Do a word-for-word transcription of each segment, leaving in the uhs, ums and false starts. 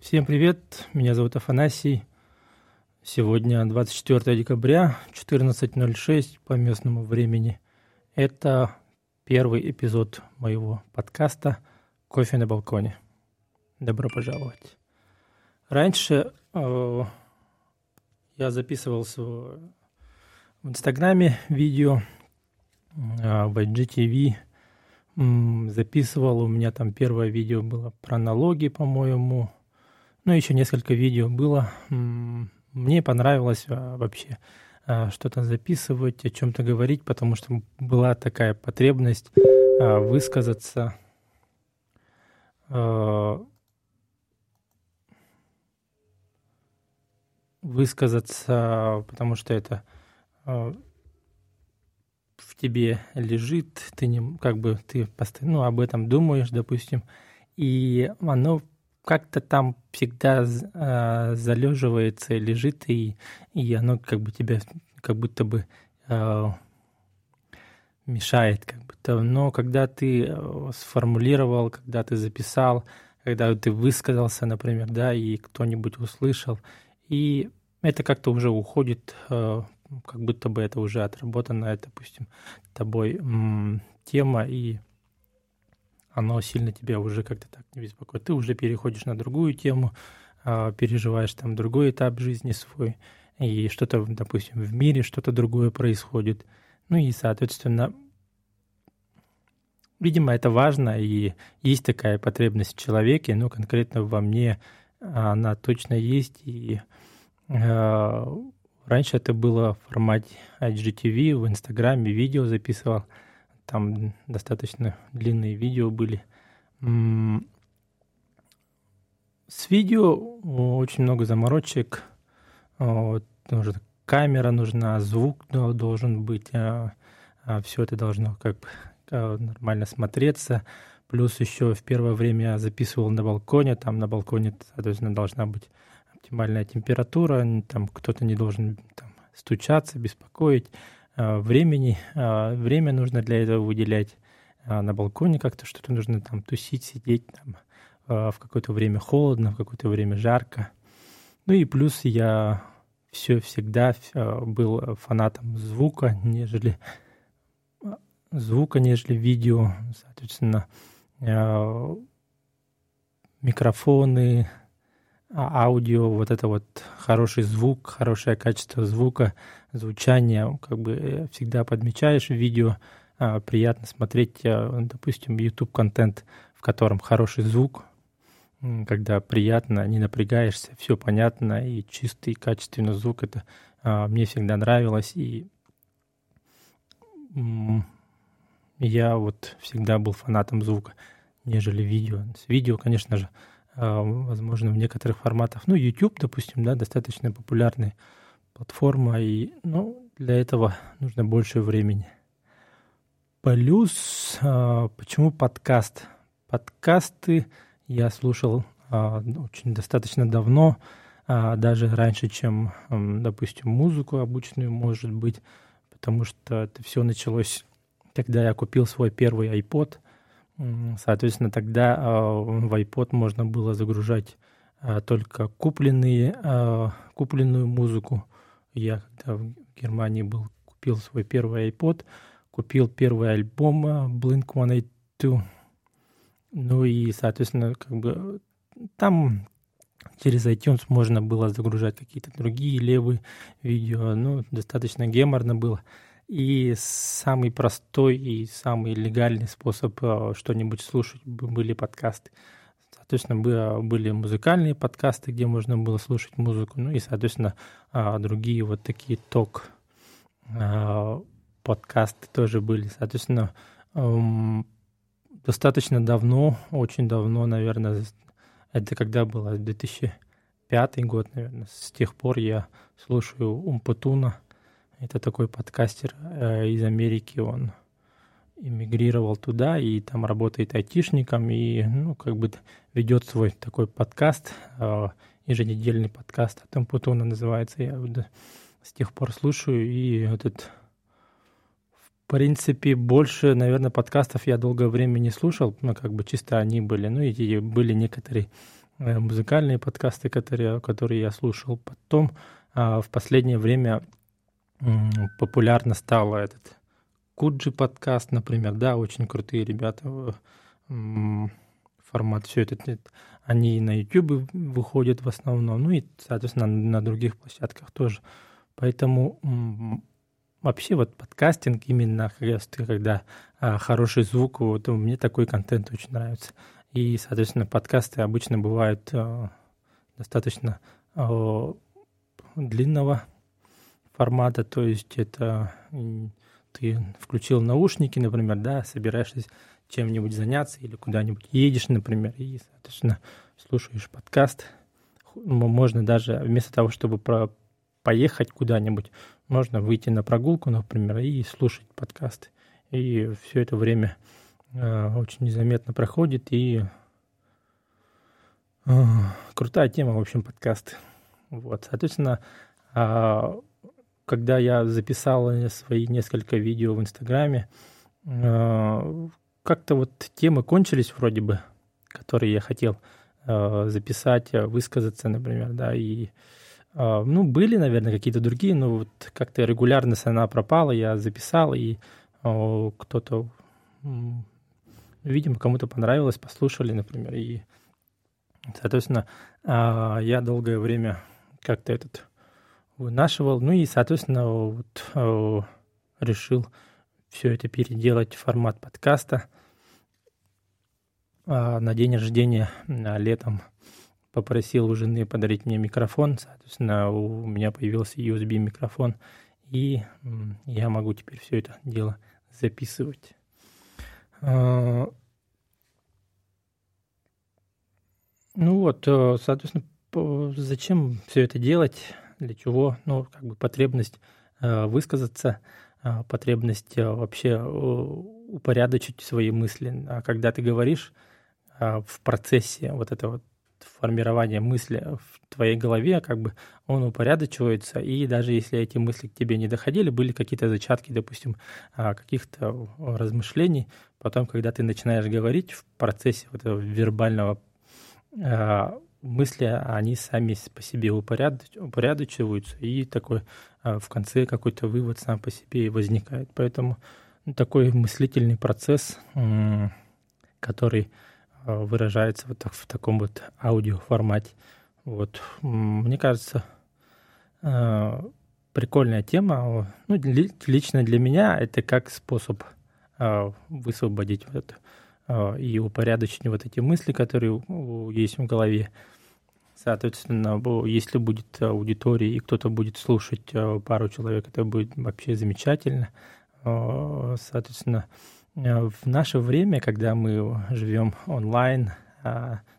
Всем привет, меня зовут Афанасий. Сегодня двадцать четвёртого декабря, четырнадцать ноль шесть по местному времени. Это первый эпизод моего подкаста «Кофе на балконе». Добро пожаловать. Раньше э, я записывал в Инстаграме видео, э, в ай джи ти ви. М, записывал, у меня там первое видео было про налоги, по-моему. Ну, еще несколько видео было. Мне понравилось вообще что-то записывать, о чем-то говорить, потому что была такая потребность высказаться. Высказаться, потому что это в тебе лежит, ты не, как бы ты постоянно, ну, об этом думаешь, допустим, и оно как-то там всегда э, залеживается, лежит, и, и оно как бы тебя как будто бы э, мешает. Как будто. Но когда ты сформулировал, когда ты записал, когда ты высказался, например, да, и кто-нибудь услышал, и это как-то уже уходит, э, как будто бы это уже отработанная, допустим, тобой м- тема, и оно сильно тебя уже как-то так не беспокоит. Ты уже переходишь на другую тему, переживаешь там другой этап жизни свой, и что-то, допустим, в мире что-то другое происходит. Ну и, соответственно, видимо, это важно, и есть такая потребность в человеке, но конкретно во мне она точно есть. И э, раньше это было в формате ай джи ти ви, в Инстаграме видео записывал, там достаточно длинные видео были. С видео очень много заморочек. Вот, камера нужна, звук должен быть. Все это должно как бы нормально смотреться. Плюс еще в первое время я записывал на балконе. Там на балконе, соответственно, должна быть оптимальная температура. Там кто-то не должен там стучаться, беспокоить. Времени, время нужно для этого выделять. На балконе как-то что-то нужно там тусить, сидеть. Там, в какое-то время холодно, в какое-то время жарко. Ну и плюс я все всегда был фанатом звука, нежели звука, нежели видео. Соответственно, микрофоны, аудио, вот это вот хороший звук, хорошее качество звука, звучание, как бы всегда подмечаешь в видео. Приятно смотреть, допустим, YouTube-контент, в котором хороший звук, когда приятно, не напрягаешься, все понятно, и чистый, качественный звук, это мне всегда нравилось, и я вот всегда был фанатом звука, нежели видео. С видео, конечно же, возможно, в некоторых форматах. Ну, YouTube, допустим, да, достаточно популярная платформа, и ну, для этого нужно больше времени. Плюс, почему подкаст? Подкасты я слушал очень достаточно давно, даже раньше, чем, допустим, музыку обычную, может быть, потому что это все началось, когда я купил свой первый iPod. Соответственно, тогда в iPod можно было загружать только купленные, купленную музыку. Я, когда в Германии был, купил свой первый iPod, купил первый альбом блинк сто восемьдесят два. Ну и, соответственно, как бы там через iTunes можно было загружать какие-то другие левые видео. Ну, достаточно геморно было. И самый простой и самый легальный способ что-нибудь слушать были подкасты. Соответственно, были музыкальные подкасты, где можно было слушать музыку. Ну и, соответственно, другие вот такие ток-подкасты тоже были. Соответственно, достаточно давно, очень давно, наверное, Это когда было? две тысячи пятый год, наверное. С тех пор я слушаю Умпутуна. Это такой подкастер э, из Америки. Он эмигрировал туда и там работает айтишником. И, ну, как бы ведет свой такой подкаст, э, еженедельный подкаст от Умпутуна называется. Я вот с тех пор слушаю. И этот... В принципе, больше, наверное, подкастов я долгое время не слушал, но как бы чисто они были. Ну и были некоторые музыкальные подкасты, которые, которые я слушал. Потом в последнее время популярно стало этот Куджи подкаст, например. Да, очень крутые ребята. Формат все это. Они на YouTube выходят в основном. Ну и, соответственно, на других площадках тоже. Поэтому... Вообще вот подкастинг, именно когда а, хороший звук, вот мне такой контент очень нравится. И, соответственно, подкасты обычно бывают э, достаточно э, длинного формата, то есть это ты включил наушники, например, да, собираешься чем-нибудь заняться или куда-нибудь едешь, например, и, соответственно, слушаешь подкаст. Можно даже вместо того, чтобы про поехать куда-нибудь, можно выйти на прогулку, например, и слушать подкасты. И все это время э, очень незаметно проходит. И э, крутая тема, в общем, подкасты. Вот. Соответственно, э, когда я записал свои несколько видео в Инстаграме, э, как-то вот темы кончились вроде бы, которые я хотел э, записать, высказаться, например, да, и ну, были, наверное, какие-то другие, но вот как-то регулярность она пропала, я записал, и о, кто-то, видимо, кому-то понравилось, послушали, например. И, соответственно, я долгое время как-то этот вынашивал, ну и, соответственно, вот, решил все это переделать в формат подкаста. На день рождения летом попросил у жены подарить мне микрофон, соответственно, у меня появился ю эс би-микрофон, и я могу теперь все это дело записывать. Ну вот, соответственно, зачем все это делать, для чего? Ну, как бы потребность высказаться, потребность вообще упорядочить свои мысли. А когда ты говоришь в процессе вот этого формирование мысли в твоей голове, как бы он упорядочивается, и даже если эти мысли к тебе не доходили, были какие-то зачатки, допустим, каких-то размышлений, потом, когда ты начинаешь говорить в процессе вот этого вербального мысли, они сами по себе упорядочиваются, и такой в конце какой-то вывод сам по себе и возникает. Поэтому ну, такой мыслительный процесс, который выражается вот так, в таком вот аудиоформате. Вот. Мне кажется, прикольная тема. Ну, лично для меня это как способ высвободить вот это и упорядочить вот эти мысли, которые есть в голове. Соответственно, если будет аудитория и кто-то будет слушать, пару человек, это будет вообще замечательно. Соответственно, в наше время, когда мы живем онлайн,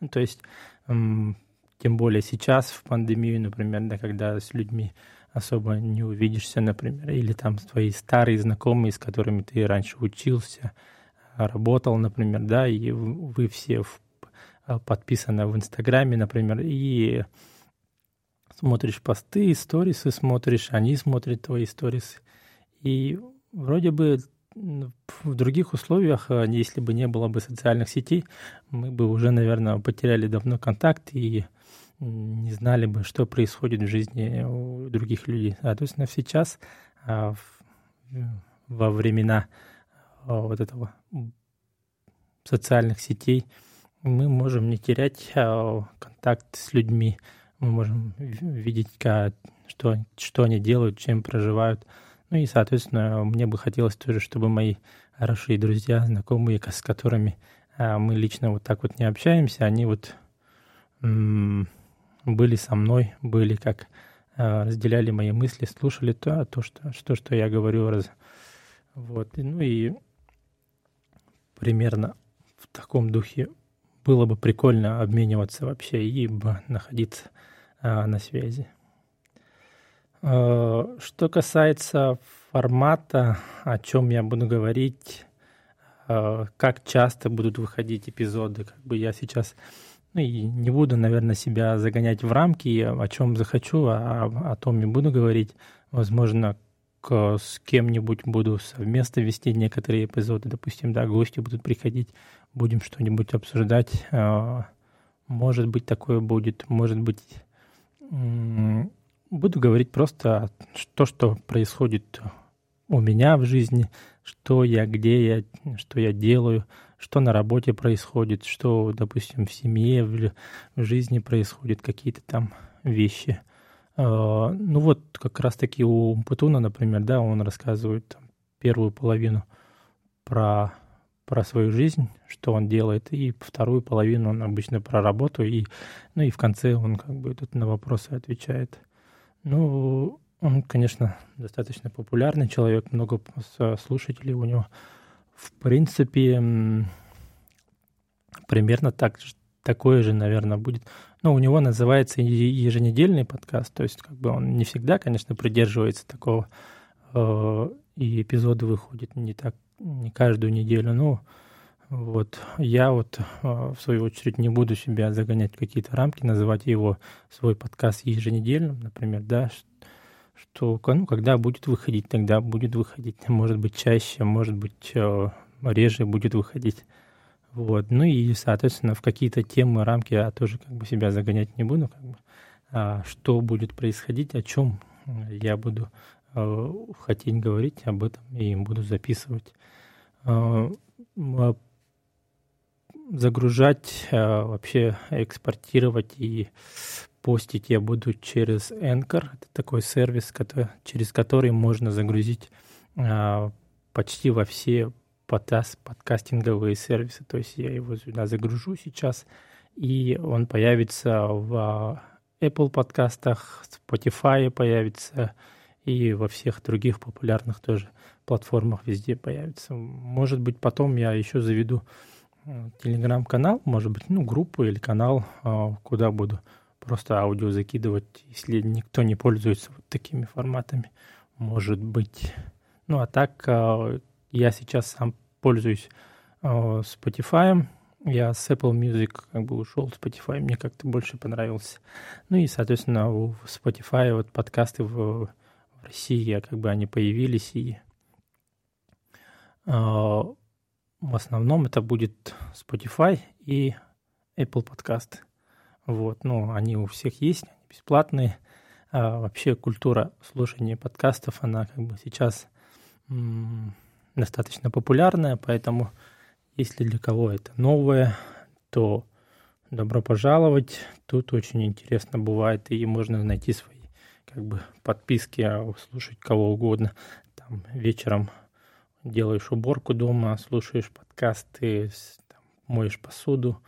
ну, то есть тем более сейчас в пандемию, например, да, когда с людьми особо не увидишься, например, или там твои старые знакомые, с которыми ты раньше учился, работал, например, да, и вы все в, подписаны в Инстаграме, например, и смотришь посты, сторисы смотришь, они смотрят твои сторисы, и вроде бы в других условиях, если бы не было бы социальных сетей, мы бы уже, наверное, потеряли давно контакт и не знали бы, что происходит в жизни у других людей. Соответственно, сейчас во времена вот этого социальных сетей мы можем не терять контакт с людьми, мы можем видеть, что, что они делают, чем проживают. Ну и, соответственно, мне бы хотелось тоже, чтобы мои хорошие друзья, знакомые, с которыми мы лично вот так вот не общаемся, они вот были со мной, были как разделяли мои мысли, слушали то, то что, что, что я говорю. Раз. Вот. Ну и примерно в таком духе было бы прикольно обмениваться вообще и находиться э, на связи. Э, что касается формата, о чем я буду говорить, э, как часто будут выходить эпизоды, как бы я сейчас ну, и не буду, наверное, себя загонять в рамки, о чем захочу, а, о том и буду говорить. Возможно, к, с кем-нибудь буду совместно вести некоторые эпизоды, допустим, да, гости будут приходить, будем что-нибудь обсуждать. Может быть, такое будет, может быть, буду говорить просто то, что происходит у меня в жизни, что я, где я, что я делаю, что на работе происходит, что, допустим, в семье, в жизни происходят какие-то там вещи. Ну вот как раз-таки у Умпутуна, например, да, он рассказывает первую половину про, про свою жизнь, что он делает, и вторую половину он обычно про работу, и, ну и в конце он как бы тут на вопросы отвечает. Ну, он, конечно, достаточно популярный человек, много слушателей у него. В принципе, примерно так же. Такое же, наверное, будет. Но у него называется еженедельный подкаст, то есть как бы он не всегда, конечно, придерживается такого, и эпизоды выходят не так, не каждую неделю. Ну, вот я вот, в свою очередь, не буду себя загонять в какие-то рамки, называть его свой подкаст еженедельным, например, да, что, ну, когда будет выходить, тогда будет выходить. Может быть, чаще, может быть, реже будет выходить. Вот. Ну и, соответственно, в какие-то темы, рамки я тоже как бы себя загонять не буду. Как бы. А что будет происходить, о чем я буду э, хотеть говорить, об этом и буду записывать. Э, загружать, э, вообще экспортировать и постить я буду через Anchor. Это такой сервис, который, через который можно загрузить э, почти во все подкастинговые сервисы, то есть я его сюда загружу сейчас, и он появится в Apple подкастах, Spotify появится, и во всех других популярных тоже платформах везде появится. Может быть, потом я еще заведу телеграм-канал, может быть, ну, группу или канал, куда буду просто аудио закидывать, если никто не пользуется вот такими форматами, может быть. Ну, а так... Я сейчас сам пользуюсь э, Spotify. Я с Apple Music как бы ушел. Spotify мне как-то больше понравился. Ну и, соответственно, у Spotify вот подкасты в, в России, как бы они появились. И э, в основном это будет Spotify и Apple Podcast. Вот, ну, они у всех есть, они бесплатные. А вообще культура слушания подкастов, она как бы сейчас... М- достаточно популярная, поэтому если для кого это новое, то добро пожаловать. Тут очень интересно бывает, и можно найти свои как бы подписки, слушать кого угодно. Там вечером делаешь уборку дома, слушаешь подкасты, там, моешь посуду.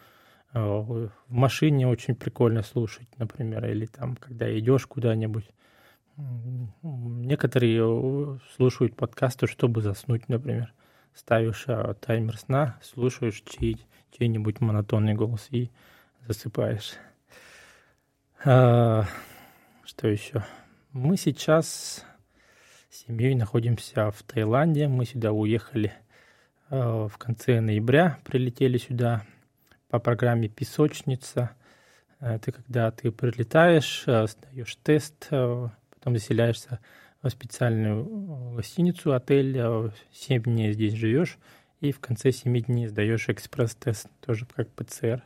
В машине очень прикольно слушать, например, или там, когда идешь куда-нибудь. Некоторые слушают подкасты, чтобы заснуть, например. Ставишь таймер сна, слушаешь чей, чей-нибудь монотонный голос и засыпаешь. А, что еще? Мы сейчас с семьей находимся в Таиланде. Мы сюда уехали в конце ноября, прилетели сюда по программе «Песочница». Это когда ты прилетаешь, сдаешь тест, потом заселяешься в специальную гостиницу, отель, семь дней здесь живешь, и в конце семи дней сдаешь экспресс-тест, тоже как пэ цэ эр.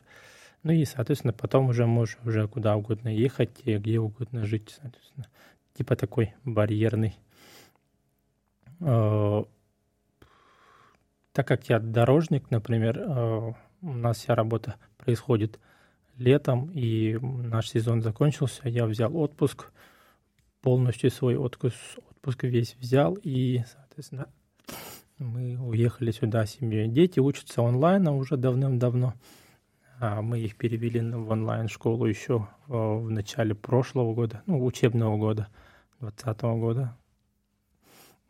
Ну и, соответственно, потом уже можешь уже куда угодно ехать и где угодно жить, соответственно. Типа такой барьерный. Так как я дорожник, например, у нас вся работа происходит летом, и наш сезон закончился, я взял отпуск, полностью свой отпуск, отпуск весь взял, и, соответственно, мы уехали сюда с семьей. Дети учатся онлайн уже давным-давно. Мы их перевели в онлайн-школу еще в начале прошлого года, ну, учебного года, двадцатого года.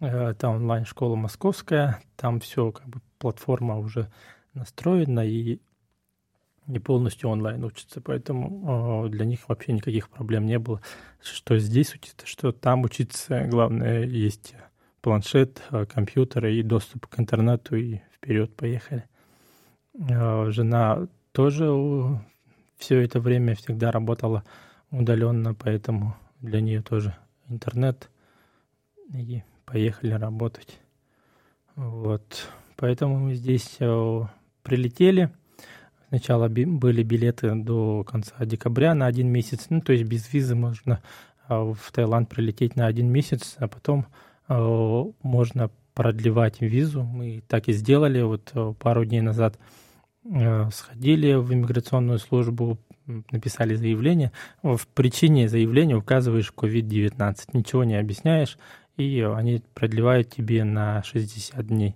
Это онлайн-школа московская, там все, как бы, платформа уже настроена, и и полностью онлайн учатся, поэтому для них вообще никаких проблем не было, что здесь учиться, что там учиться. Главное, есть планшет, компьютер и доступ к интернету, и вперед поехали. Жена тоже все это время всегда работала удаленно, поэтому для нее тоже интернет, и поехали работать. Вот. Поэтому мы здесь прилетели. Сначала были билеты до конца декабря на один месяц. Ну, то есть без визы можно в Таиланд прилететь на один месяц, а потом можно продлевать визу. Мы так и сделали. Вот пару дней назад сходили в иммиграционную службу, написали заявление. В причине заявления указываешь ковид девятнадцать, ничего не объясняешь, и они продлевают тебе на шестьдесят дней.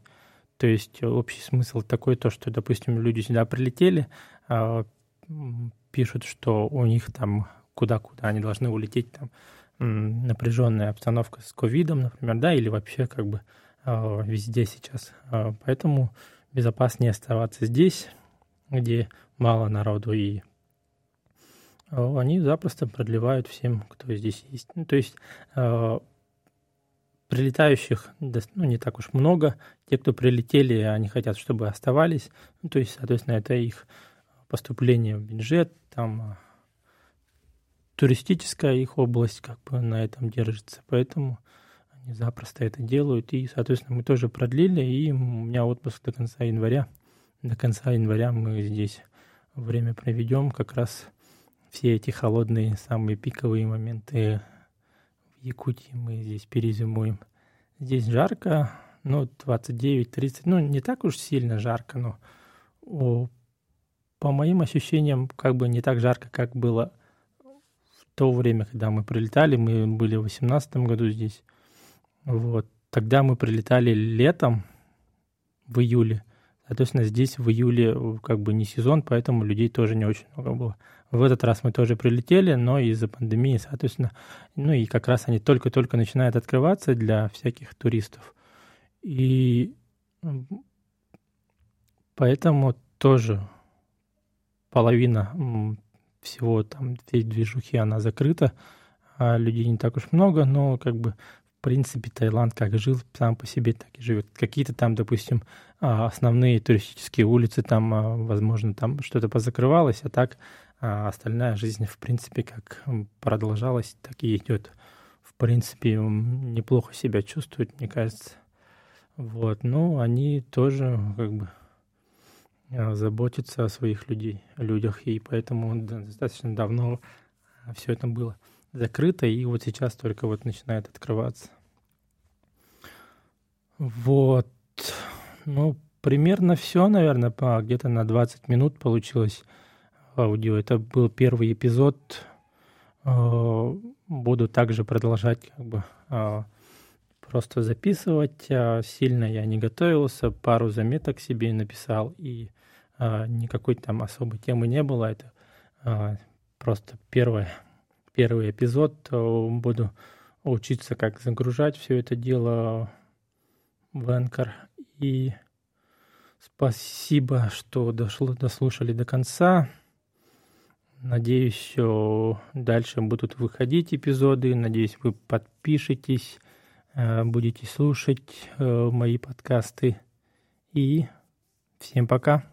То есть общий смысл такой, то, что, допустим, люди сюда прилетели, пишут, что у них там куда-куда они должны улететь, там напряженная обстановка с ковидом, например, да, или вообще как бы везде сейчас. Поэтому безопаснее оставаться здесь, где мало народу, и они запросто продлевают всем, кто здесь есть. Ну, то есть прилетающих, ну, не так уж много. Те, кто прилетели, они хотят, чтобы оставались. Ну, то есть, соответственно, это их поступление в бюджет, там туристическая их область как бы на этом держится. Поэтому они запросто это делают. И, соответственно, мы тоже продлили. И у меня отпуск до конца января. До конца января мы здесь время проведем. Как раз все эти холодные, самые пиковые моменты в Якутии мы здесь перезимуем. Здесь жарко, ну, двадцать девять тридцать, ну, не так уж сильно жарко, но о, по моим ощущениям, как бы не так жарко, как было в то время, когда мы прилетали. Мы были в две тысячи восемнадцатом году здесь. Вот. Тогда мы прилетали летом, в июле. Соответственно, здесь в июле как бы не сезон, поэтому людей тоже не очень много было. В этот раз мы тоже прилетели, но из-за пандемии, соответственно, ну и как раз они только-только начинают открываться для всяких туристов. И поэтому тоже половина всего там всей движухи, она закрыта, а людей не так уж много, но как бы в принципе Таиланд как жил сам по себе, так и живет. Какие-то там, допустим, основные туристические улицы, там, возможно, там что-то позакрывалось, а так а остальная жизнь, в принципе, как продолжалась, так и идет. В принципе, неплохо себя чувствует, мне кажется. Вот. Ну, они тоже как бы заботятся о своих людей, людях, и поэтому достаточно давно все это было закрыто, и вот сейчас только вот начинает открываться. Вот. Ну, примерно все, наверное, по где-то на двадцать минут получилось аудио. Это был первый эпизод. Буду также продолжать как бы просто записывать. Сильно я не готовился, пару заметок себе написал, и никакой там особой темы не было. Это просто первый, первый эпизод. Буду учиться, как загружать все это дело в Anchor. И спасибо, что дошло, дослушали до конца. Надеюсь, дальше будут выходить эпизоды. Надеюсь, вы подпишетесь, будете слушать мои подкасты. И всем пока.